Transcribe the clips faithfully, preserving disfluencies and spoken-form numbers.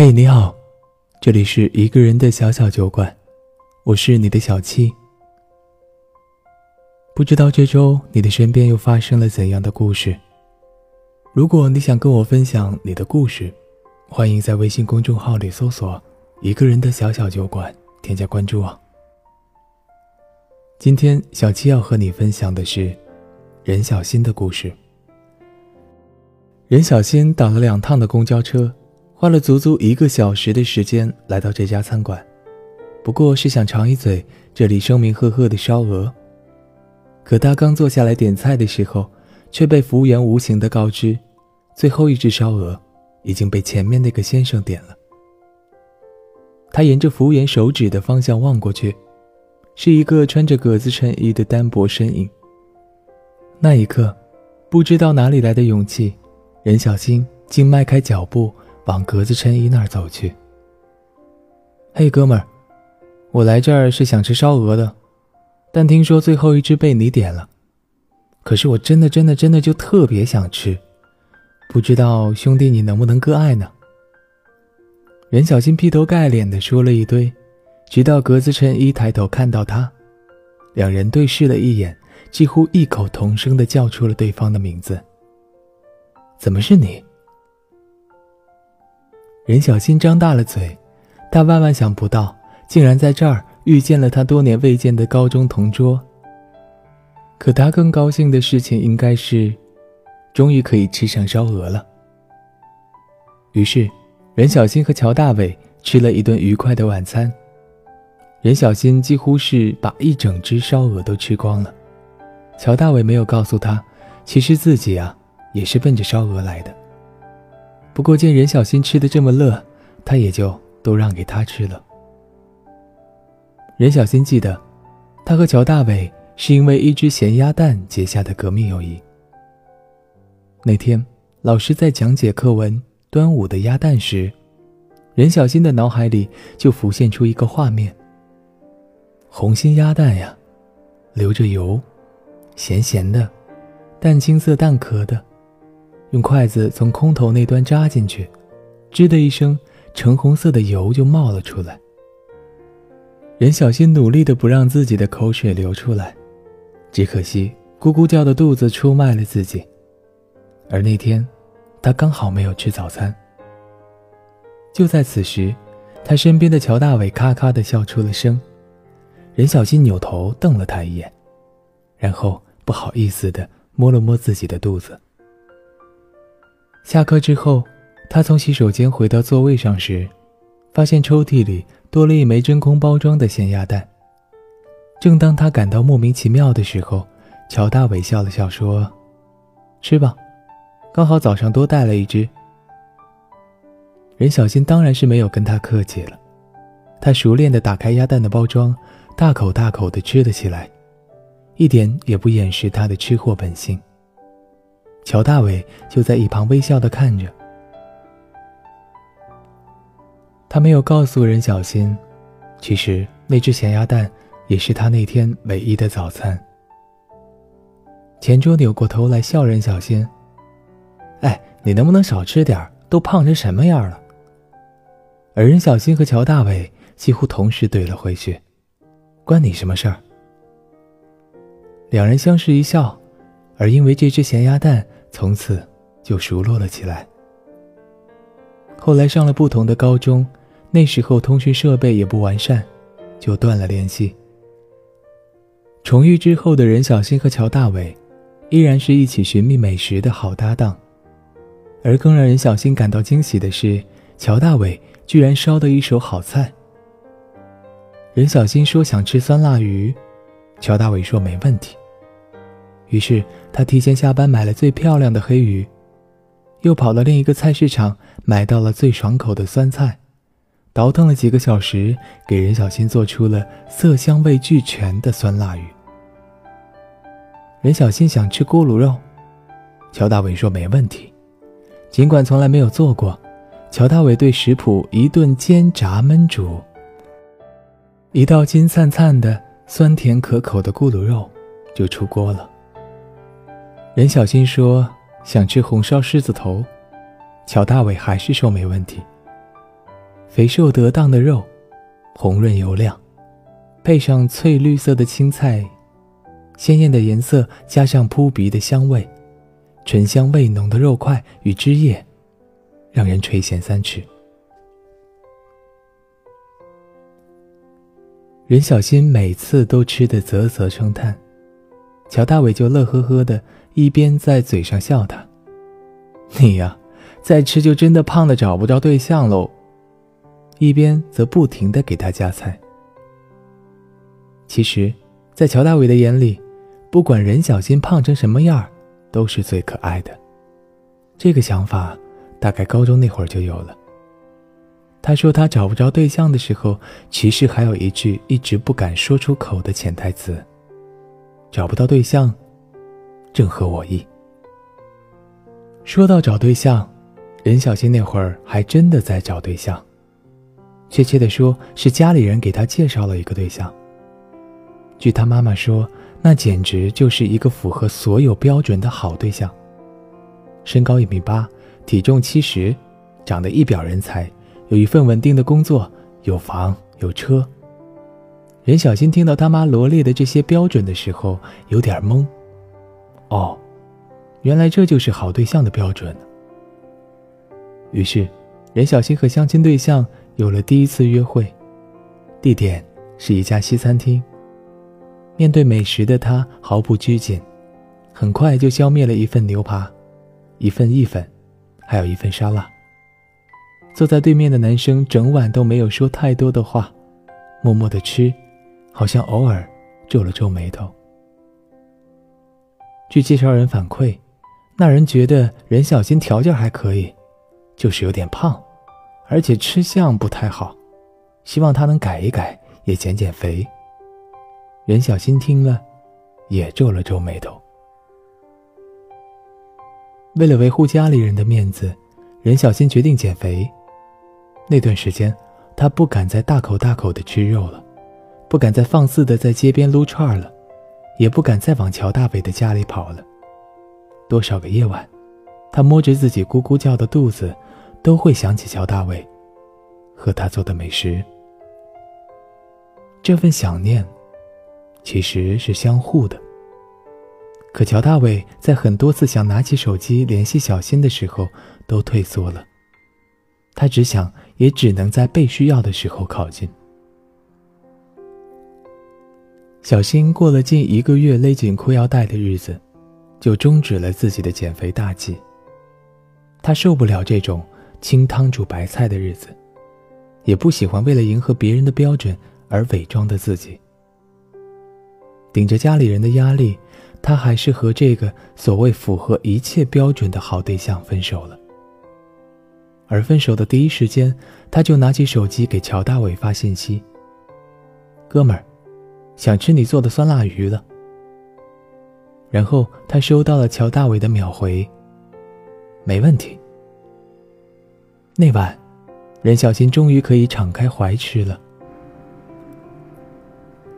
嘿、hey, 你好，这里是一个人的小小酒馆，我是你的小七。不知道这周你的身边又发生了怎样的故事？如果你想跟我分享你的故事，欢迎在微信公众号里搜索一个人的小小酒馆，添加关注啊。今天小七要和你分享的是任小新的故事。任小新打了两趟的公交车，花了足足一个小时的时间来到这家餐馆，不过是想尝一嘴这里声名赫赫的烧鹅。可他刚坐下来点菜的时候，却被服务员无情地告知，最后一只烧鹅已经被前面那个先生点了。他沿着服务员手指的方向望过去，是一个穿着格子衬衣的单薄身影。那一刻，不知道哪里来的勇气，任小新竟迈开脚步往格子衬衣那儿走去。嘿，哥们儿，我来这儿是想吃烧鹅的，但听说最后一只被你点了，可是我真的真的真的就特别想吃，不知道兄弟你能不能割爱呢？任小新劈头盖脸地说了一堆，直到格子衬衣抬头看到他，两人对视了一眼，几乎异口同声地叫出了对方的名字。怎么是你？任小新张大了嘴，他万万想不到，竟然在这儿遇见了他多年未见的高中同桌。可他更高兴的事情应该是，终于可以吃上烧鹅了。于是，任小新和乔大伟吃了一顿愉快的晚餐。任小新几乎是把一整只烧鹅都吃光了。乔大伟没有告诉他，其实自己啊，也是奔着烧鹅来的。不过见任小新吃得这么乐，他也就都让给他吃了。任小新记得，他和乔大伟是因为一只咸鸭蛋结下的革命友谊。那天老师在讲解课文《端午的鸭蛋》时，任小新的脑海里就浮现出一个画面：红心鸭蛋呀，流着油，咸咸的，淡青色蛋壳的，用筷子从空头那端扎进去，吱的一声，橙红色的油就冒了出来。任小新努力地不让自己的口水流出来，只可惜咕咕叫的肚子出卖了自己。而那天他刚好没有吃早餐。就在此时，他身边的乔大伟咔咔地笑出了声。任小新扭头瞪了他一眼，然后不好意思地摸了摸自己的肚子。下课之后，他从洗手间回到座位上时，发现抽屉里多了一枚真空包装的咸鸭蛋。正当他感到莫名其妙的时候，乔大伟笑了笑说：“吃吧，刚好早上多带了一只。”任小新当然是没有跟他客气了，他熟练地打开鸭蛋的包装，大口大口地吃了起来，一点也不掩饰他的吃货本性。乔大伟就在一旁微笑地看着。他没有告诉任小新，其实那只咸鸭蛋也是他那天唯一的早餐。前桌扭过头来笑任小新：“哎，你能不能少吃点，都胖成什么样了？”而任小新和乔大伟几乎同时怼了回去：“关你什么事儿？”两人相视一笑，而因为这只咸鸭蛋，从此就熟络了起来。后来上了不同的高中，那时候通讯设备也不完善，就断了联系。重遇之后的任小新和乔大伟，依然是一起寻觅美食的好搭档。而更让任小新感到惊喜的是，乔大伟居然烧得一手好菜。任小新说想吃酸辣鱼，乔大伟说没问题。于是他提前下班买了最漂亮的黑鱼，又跑到另一个菜市场买到了最爽口的酸菜，倒腾了几个小时，给任小新做出了色香味俱全的酸辣鱼。任小新想吃咕噜肉，乔大伟说没问题。尽管从来没有做过，乔大伟对食谱一顿煎炸焖煮，一道金灿灿的酸甜可口的咕噜肉就出锅了。任小新说想吃红烧狮子头，乔大伟还是说没问题。肥瘦得当的肉，红润油亮，配上翠绿色的青菜，鲜艳的颜色加上扑鼻的香味，醇香味浓的肉块与汁液，让人垂涎三尺。任小新每次都吃得啧啧称叹，乔大伟就乐呵呵的，一边在嘴上笑他：“你呀、啊，再吃就真的胖的找不着对象喽。”一边则不停的给他夹菜。其实，在乔大伟的眼里，不管任小新胖成什么样儿，都是最可爱的。这个想法大概高中那会儿就有了。他说他找不着对象的时候，其实还有一句一直不敢说出口的潜台词：找不到对象，正合我意。说到找对象，任小新那会儿还真的在找对象，确切地说是家里人给他介绍了一个对象。据他妈妈说，那简直就是一个符合所有标准的好对象，身高一米八，体重七十，长得一表人才，有一份稳定的工作，有房有车。任小新听到他妈罗列的这些标准的时候有点懵，哦，原来这就是好对象的标准呢。于是任小新和相亲对象有了第一次约会，地点是一家西餐厅。面对美食的他毫不拘谨，很快就消灭了一份牛扒，一份意粉，还有一份沙拉。坐在对面的男生整晚都没有说太多的话，默默地吃，好像偶尔皱了皱眉头。据介绍人反馈，那人觉得任小新条件还可以，就是有点胖，而且吃相不太好，希望他能改一改，也减减肥。任小新听了也皱了皱眉头。为了维护家里人的面子，任小新决定减肥。那段时间他不敢再大口大口地吃肉了，不敢再放肆地在街边撸串了，也不敢再往乔大伟的家里跑了。多少个夜晚，他摸着自己咕咕叫的肚子，都会想起乔大伟和他做的美食。这份想念其实是相互的，可乔大伟在很多次想拿起手机联系小新的时候都退缩了，他只想也只能在被需要的时候靠近。小新过了近一个月勒紧裤腰带的日子，就终止了自己的减肥大计。他受不了这种清汤煮白菜的日子，也不喜欢为了迎合别人的标准而伪装的自己。顶着家里人的压力，他还是和这个所谓符合一切标准的好对象分手了。而分手的第一时间，他就拿起手机给乔大伟发信息：“哥们儿，想吃你做的酸辣鱼了。”然后他收到了乔大伟的秒回：“没问题。”那晚，任小新终于可以敞开怀吃了。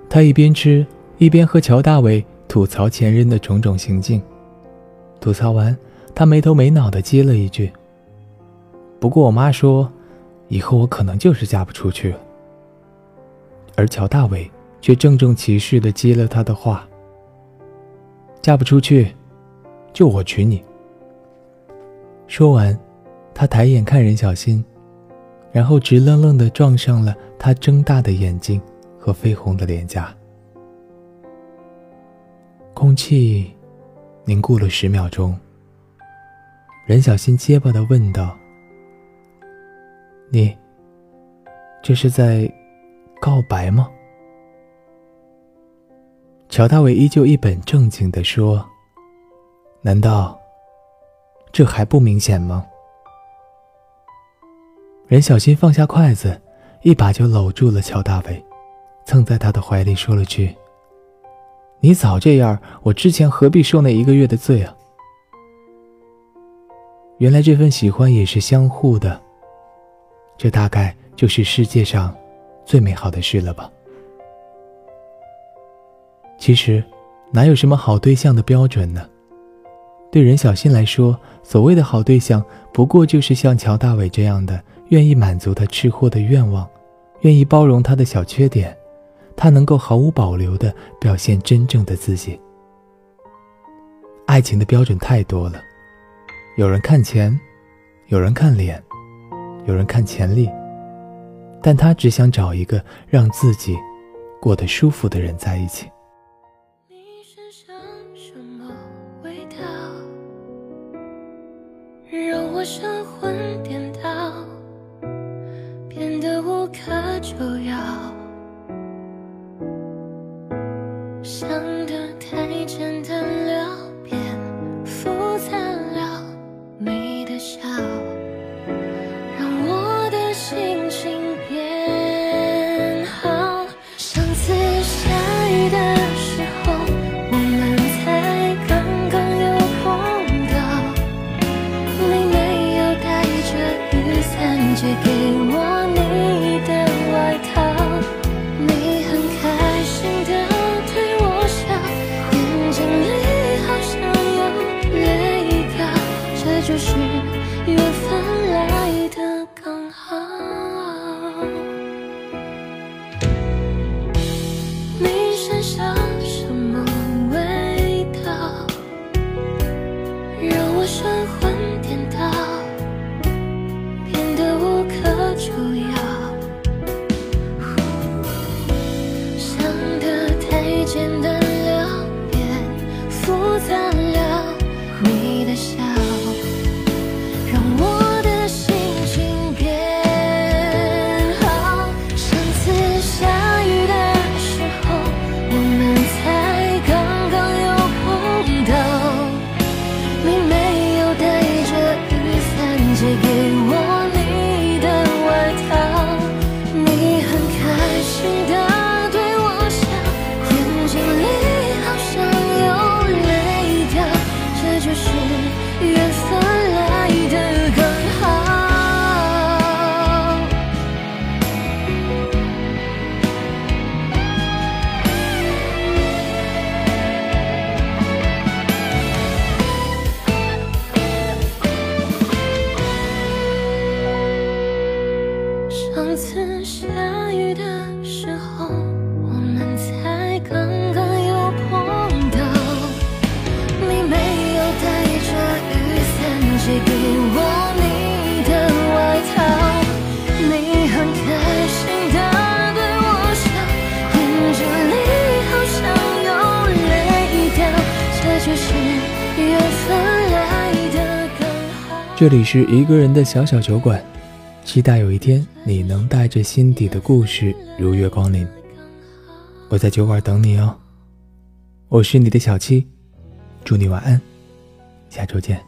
他一边吃，一边和乔大伟吐槽前任的种种行径。吐槽完，他没头没脑地接了一句：“不过我妈说，以后我可能就是嫁不出去了。”而乔大伟却郑重其事地接了他的话：“嫁不出去，就我娶你。”说完，他抬眼看任小新，然后直愣愣地撞上了他睁大的眼睛和绯红的脸颊。空气凝固了十秒钟，任小新结巴地问道：“你这是在告白吗？”乔大伟依旧一本正经地说：“难道这还不明显吗？”任小新放下筷子，一把就搂住了乔大伟，蹭在他的怀里说了句：“你早这样，我之前何必受那一个月的罪啊？”原来这份喜欢也是相互的，这大概就是世界上最美好的事了吧。其实，哪有什么好对象的标准呢？对任小新来说，所谓的好对象，不过就是像乔大伟这样的愿意满足他吃货的愿望，愿意包容他的小缺点，他能够毫无保留地表现真正的自己。爱情的标准太多了，有人看钱，有人看脸，有人看潜力，但他只想找一个让自己过得舒服的人在一起。你身上什么味道，让我神魂颠倒，变得无可救药，想得太简单了，变复杂了，没得笑，让我的心情这里是一个人的小小酒馆，期待有一天你能带着心底的故事如约光临。我在酒馆等你哦，我是你的小七，祝你晚安，下周见。